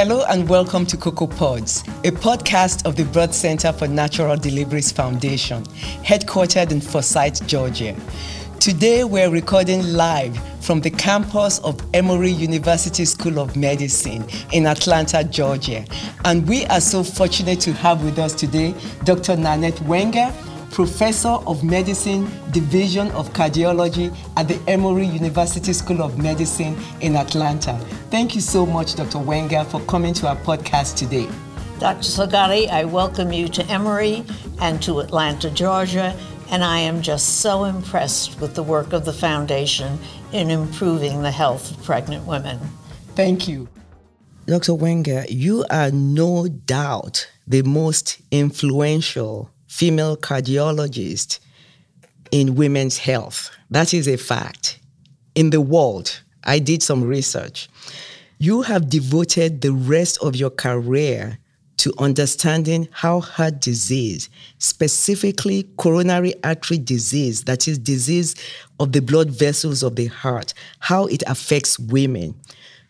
Hello and welcome to Cocoa Pods, a podcast of the Broad Center for Natural Deliveries Foundation, headquartered in Forsyth, Georgia. Today we're recording live from the campus of Emory University School of Medicine in Atlanta, Georgia. And we are so fortunate to have with us today Dr. Nanette Wenger, Professor of Medicine, Division of Cardiology at the Emory University School of Medicine in Atlanta. Thank you so much, Dr. Wenger, for coming to our podcast today. Dr. Salgari, I welcome you to Emory and to Atlanta, Georgia, and I am just so impressed with the work of the foundation in improving the health of pregnant women. Thank you. Dr. Wenger, you are no doubt the most influential female cardiologist in women's health. That is a fact. In the world, I did some research. You have devoted the rest of your career to understanding how heart disease, specifically coronary artery disease, that is disease of the blood vessels of the heart, how it affects women.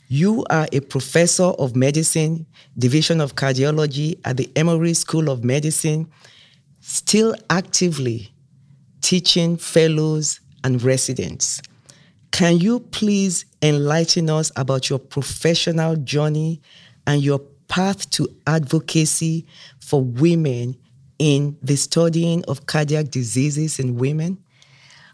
You are a professor of medicine, Division of Cardiology at the Emory School of Medicine, still actively teaching fellows and residents. Can you please enlighten us about your professional journey and your path to advocacy for women in the studying of cardiac diseases in women?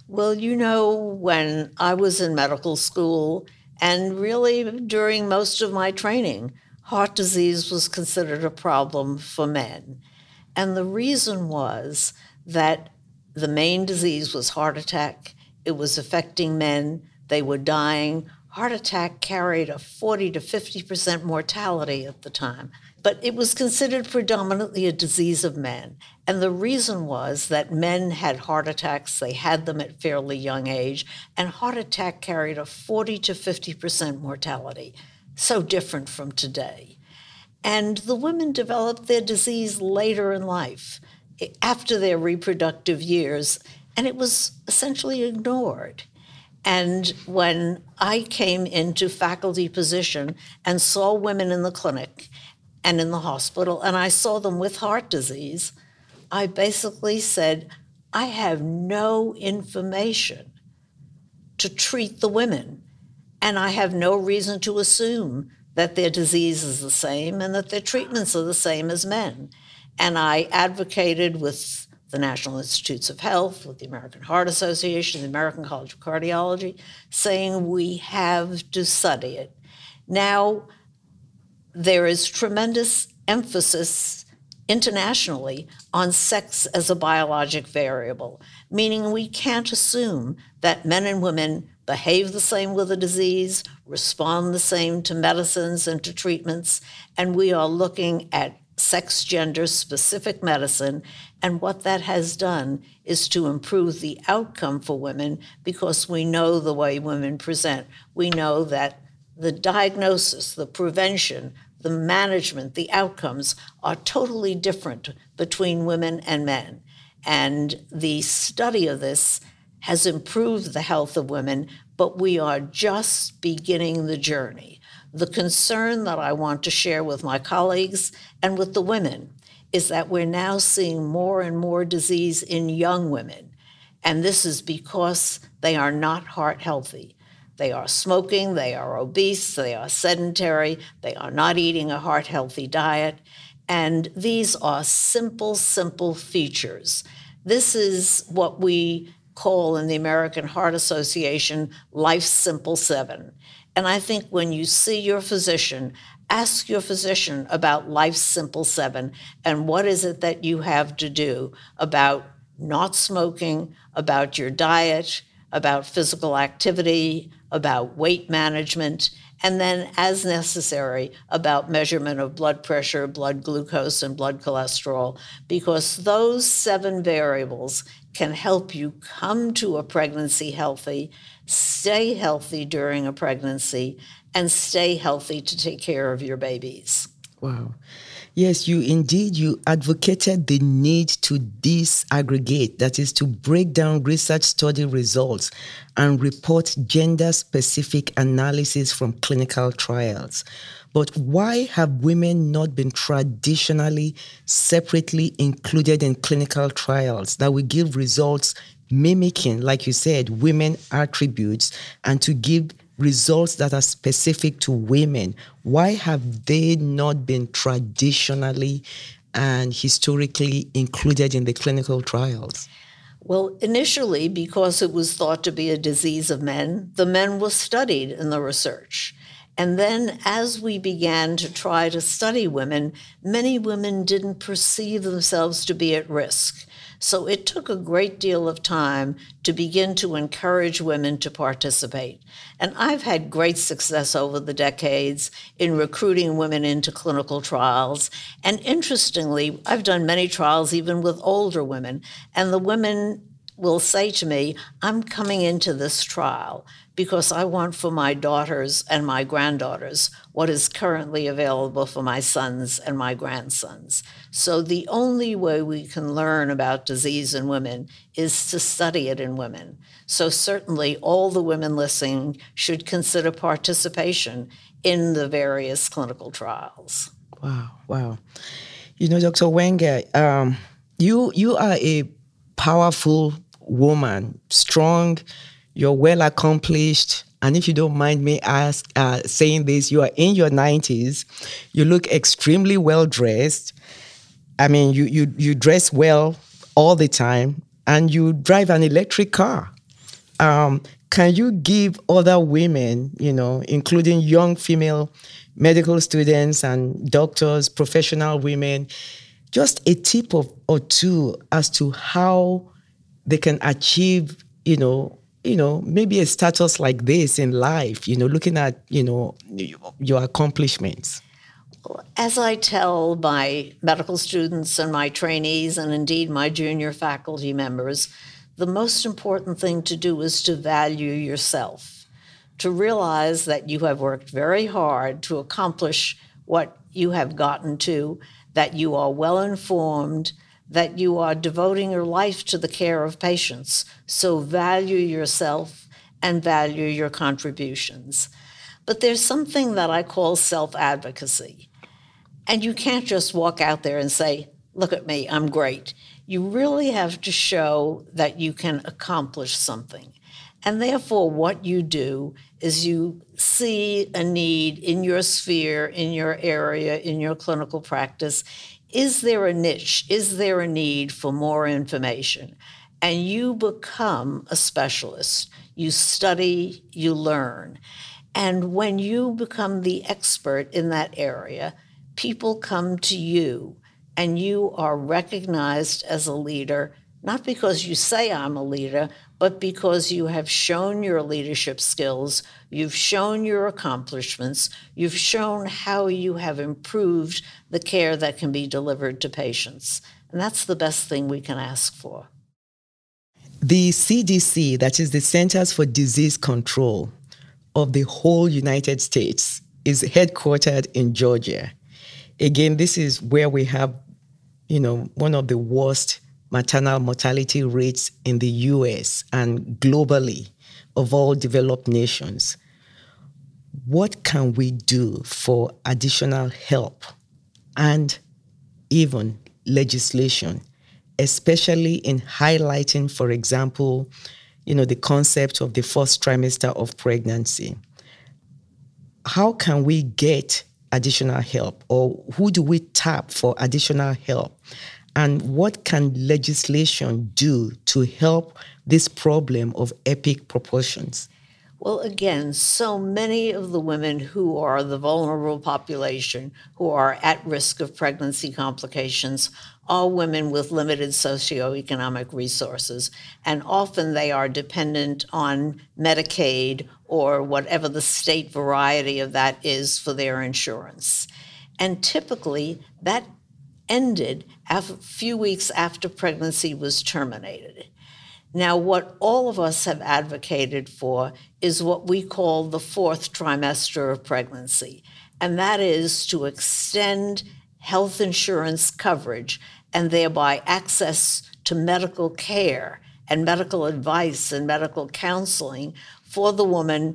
Well, you know, when I was in medical school and really during most of my training, heart disease was considered a problem for men. And the reason was that the main disease was heart attack. It was affecting men. They were dying. Heart attack carried a 40 to 50% mortality at the time. But it was considered predominantly a disease of men. And the reason was that men had heart attacks. They had them at fairly young age. And heart attack carried a 40 to 50% mortality. So different from today. And the women developed their disease later in life, after their reproductive years, and it was essentially ignored. And when I came into faculty position and saw women in the clinic and in the hospital, and I saw them with heart disease, I basically said, I have no information to treat the women, and I have no reason to assume that their disease is the same and that their treatments are the same as men. And I advocated with the National Institutes of Health, with the American Heart Association, the American College of Cardiology, saying we have to study it. Now, there is tremendous emphasis internationally on sex as a biologic variable, meaning we can't assume that men and women behave the same with the disease, respond the same to medicines and to treatments, and we are looking at sex, gender-specific medicine, and what that has done is to improve the outcome for women because we know the way women present. We know that the diagnosis, the prevention, the management, the outcomes are totally different between women and men. And the study of this has improved the health of women, but we are just beginning the journey. The concern that I want to share with my colleagues and with the women is that we're now seeing more and more disease in young women, and this is because they are not heart healthy. They are smoking, they are obese, they are sedentary, they are not eating a heart-healthy diet, and these are simple features. This is what we call in the American Heart Association, Life's Simple 7. And I think when you see your physician, ask your physician about Life's Simple 7 and what is it that you have to do about not smoking, about your diet, about physical activity, about weight management, and then as necessary about measurement of blood pressure, blood glucose, and blood cholesterol, because those 7 variables can help you come to a pregnancy healthy, stay healthy during a pregnancy, and stay healthy to take care of your babies. Wow. Yes, you advocated the need to disaggregate, that is to break down research study results and report gender-specific analysis from clinical trials. But why have women not been traditionally separately included in clinical trials that will give results mimicking, like you said, women attributes, and to give results that are specific to women? Why have they not been traditionally and historically included in the clinical trials? Well, initially, because it was thought to be a disease of men, the men were studied in the research. And then as we began to try to study women, many women didn't perceive themselves to be at risk. So it took a great deal of time to begin to encourage women to participate. And I've had great success over the decades in recruiting women into clinical trials. And interestingly, I've done many trials even with older women. And the women will say to me, I'm coming into this trial because I want for my daughters and my granddaughters what is currently available for my sons and my grandsons. So the only way we can learn about disease in women is to study it in women. So certainly all the women listening should consider participation in the various clinical trials. Wow. You know, Dr. Wenger, you are a powerful woman, strong, you're well accomplished. And if you don't mind me saying this, you are in your 90s. You look extremely well dressed. I mean, you dress well all the time, and you drive an electric car. Can you give other women, including young female medical students and doctors, professional women, just a tip or two as to how they can achieve, maybe a status like this in life, looking at, your accomplishments? As I tell my medical students and my trainees and indeed my junior faculty members, the most important thing to do is to value yourself, to realize that you have worked very hard to accomplish what you have gotten to, that you are well-informed, that you are devoting your life to the care of patients. So value yourself and value your contributions. But there's something that I call self-advocacy. And you can't just walk out there and say, look at me, I'm great. You really have to show that you can accomplish something. And therefore, what you do is you see a need in your sphere, in your area, in your clinical practice. Is there a niche? Is there a need for more information? And you become a specialist. You study, you learn. And when you become the expert in that area, people come to you, and you are recognized as a leader, not because you say I'm a leader, but because you have shown your leadership skills, you've shown your accomplishments, you've shown how you have improved the care that can be delivered to patients. And that's the best thing we can ask for. The CDC, that is the Centers for Disease Control of the whole United States, is headquartered in Georgia. Again, this is where we have, one of the worst maternal mortality rates in the U.S. and globally of all developed nations. What can we do for additional help and even legislation, especially in highlighting, for example, the concept of the first trimester of pregnancy? How can we get additional help, or who do we tap for additional help? And what can legislation do to help this problem of epic proportions? Well, again, so many of the women who are the vulnerable population, who are at risk of pregnancy complications, are women with limited socioeconomic resources. And often they are dependent on Medicaid or whatever the state variety of that is for their insurance. And typically that ended a few weeks after pregnancy was terminated. Now, what all of us have advocated for is what we call the fourth trimester of pregnancy, and that is to extend health insurance coverage and thereby access to medical care and medical advice and medical counseling for the woman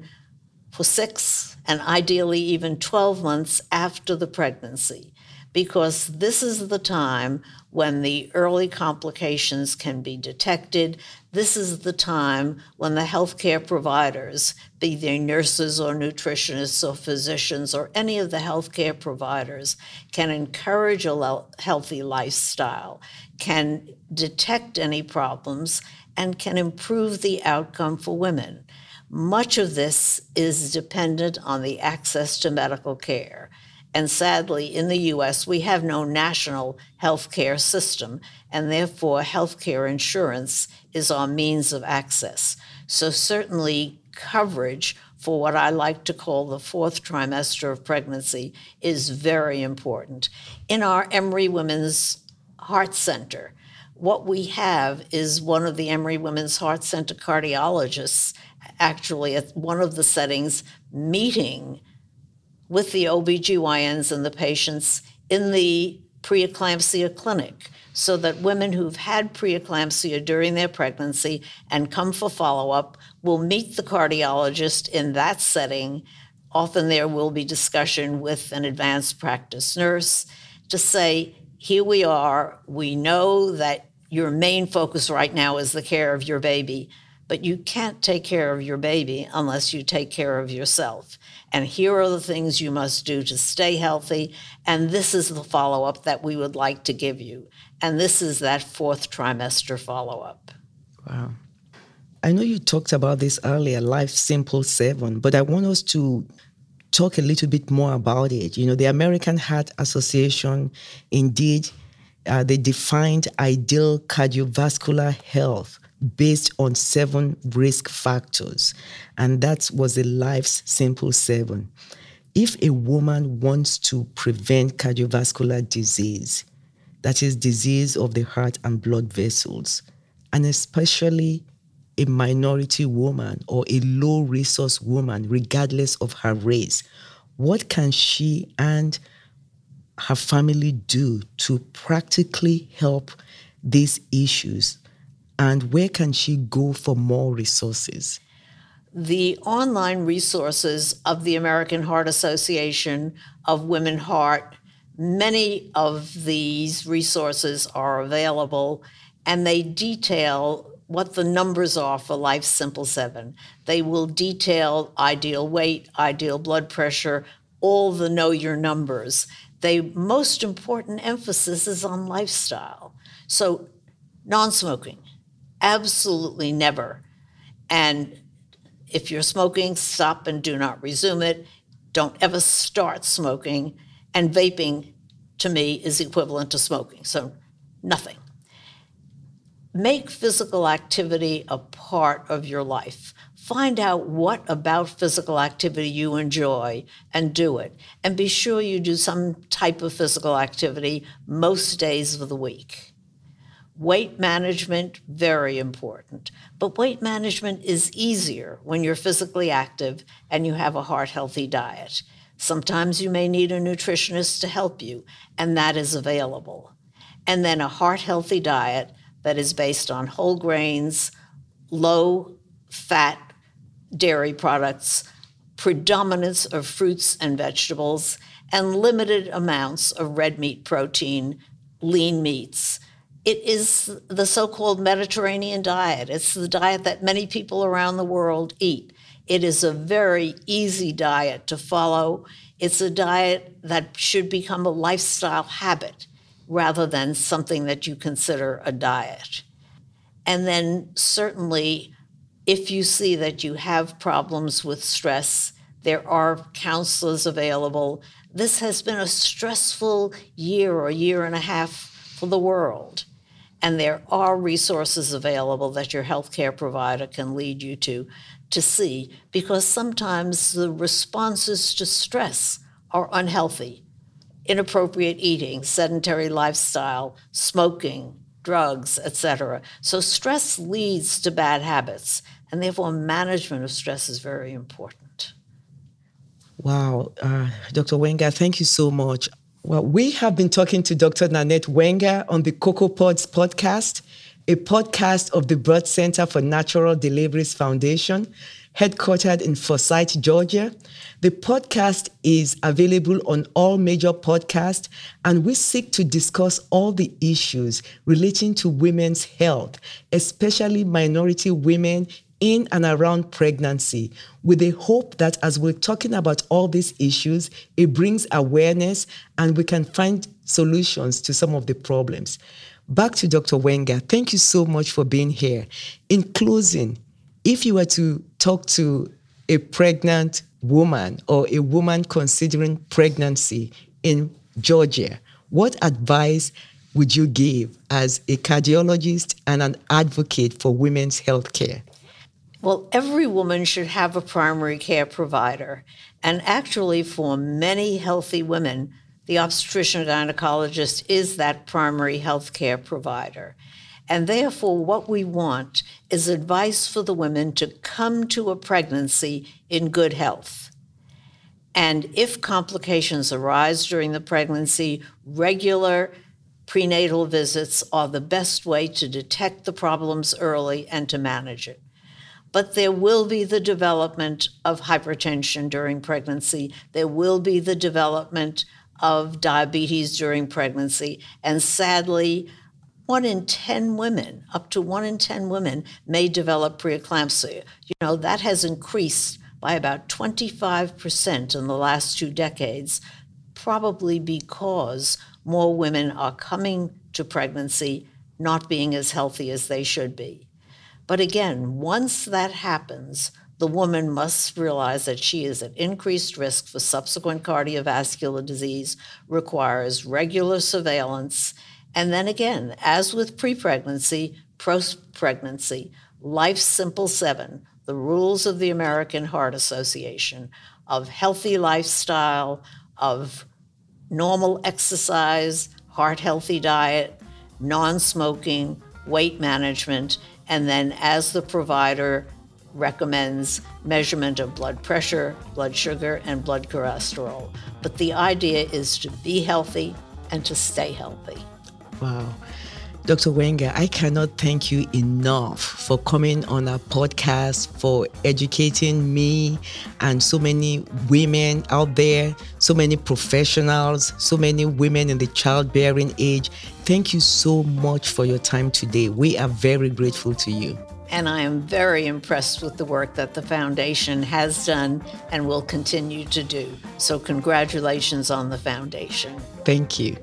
for 6 and ideally even 12 months after the pregnancy, because this is the time when the early complications can be detected. This is the time when the healthcare providers, be they nurses or nutritionists or physicians or any of the healthcare providers, can encourage a healthy lifestyle, can detect any problems, and can improve the outcome for women. Much of this is dependent on the access to medical care. And sadly, in the U.S., we have no national health care system, and therefore health care insurance is our means of access. So certainly coverage for what I like to call the 4th trimester of pregnancy is very important. In our Emory Women's Heart Center, what we have is one of the Emory Women's Heart Center cardiologists actually at one of the settings meeting with the OBGYNs and the patients in the preeclampsia clinic, so that women who've had preeclampsia during their pregnancy and come for follow-up will meet the cardiologist in that setting. Often there will be discussion with an advanced practice nurse to say, here we are, we know that your main focus right now is the care of your baby, but you can't take care of your baby unless you take care of yourself. And here are the things you must do to stay healthy, and this is the follow-up that we would like to give you. And this is that 4th trimester follow-up. Wow. I know you talked about this earlier, Life's Simple 7, but I want us to talk a little bit more about it. You know, the American Heart Association, indeed, they defined ideal cardiovascular health based on 7 risk factors. And that was the Life's Simple 7. If a woman wants to prevent cardiovascular disease, that is disease of the heart and blood vessels, and especially a minority woman or a low-resource woman, regardless of her race, what can she and her family do to practically help these issues? And where can she go for more resources? The online resources of the American Heart Association, of Women Heart, many of these resources are available, and they detail what the numbers are for Life's Simple 7. They will detail ideal weight, ideal blood pressure, all the know your numbers. The most important emphasis is on lifestyle. So non-smoking. Absolutely never. And if you're smoking, stop and do not resume it. Don't ever start smoking. And vaping, to me, is equivalent to smoking. So nothing. Make physical activity a part of your life. Find out what about physical activity you enjoy and do it. And be sure you do some type of physical activity most days of the week. Weight management, very important. But weight management is easier when you're physically active and you have a heart-healthy diet. Sometimes you may need a nutritionist to help you, and that is available. And then a heart-healthy diet that is based on whole grains, low-fat dairy products, predominance of fruits and vegetables, and limited amounts of red meat protein, lean meats. It is the so-called Mediterranean diet. It's the diet that many people around the world eat. It is a very easy diet to follow. It's a diet that should become a lifestyle habit rather than something that you consider a diet. And then certainly, if you see that you have problems with stress, there are counselors available. This has been a stressful year or year and a half for the world. And there are resources available that your healthcare provider can lead you to see, because sometimes the responses to stress are unhealthy. Inappropriate eating, sedentary lifestyle, smoking, drugs, etc. So stress leads to bad habits, and therefore management of stress is very important. Wow. Dr. Wenger, thank you so much. Well, we have been talking to Dr. Nanette Wenger on the Cocoa Pods podcast, a podcast of the Broad Center for Natural Deliveries Foundation, headquartered in Forsyth, Georgia. The podcast is available on all major podcasts, and we seek to discuss all the issues relating to women's health, especially minority women in and around pregnancy, with the hope that as we're talking about all these issues, it brings awareness and we can find solutions to some of the problems. Back to Dr. Wenger, thank you so much for being here. In closing, if you were to talk to a pregnant woman or a woman considering pregnancy in Georgia, what advice would you give as a cardiologist and an advocate for women's health care? Well, every woman should have a primary care provider. And actually, for many healthy women, the obstetrician-gynecologist is that primary health care provider. And therefore, what we want is advice for the women to come to a pregnancy in good health. And if complications arise during the pregnancy, regular prenatal visits are the best way to detect the problems early and to manage it. But there will be the development of hypertension during pregnancy. There will be the development of diabetes during pregnancy. And sadly, 1 in 10 women, up to 1 in 10 women, may develop preeclampsia. You know, that has increased by about 25% in the last 2 decades, probably because more women are coming to pregnancy not being as healthy as they should be. But again, once that happens, the woman must realize that she is at increased risk for subsequent cardiovascular disease, requires regular surveillance. And then again, as with pre-pregnancy, post-pregnancy, Life's Simple 7, the rules of the American Heart Association, of healthy lifestyle, of normal exercise, heart-healthy diet, non-smoking, weight management, and then as the provider recommends, measurement of blood pressure, blood sugar, and blood cholesterol. But the idea is to be healthy and to stay healthy. Wow. Dr. Wenger, I cannot thank you enough for coming on our podcast, for educating me and so many women out there, so many professionals, so many women in the childbearing age. Thank you so much for your time today. We are very grateful to you. And I am very impressed with the work that the foundation has done and will continue to do. So congratulations on the foundation. Thank you.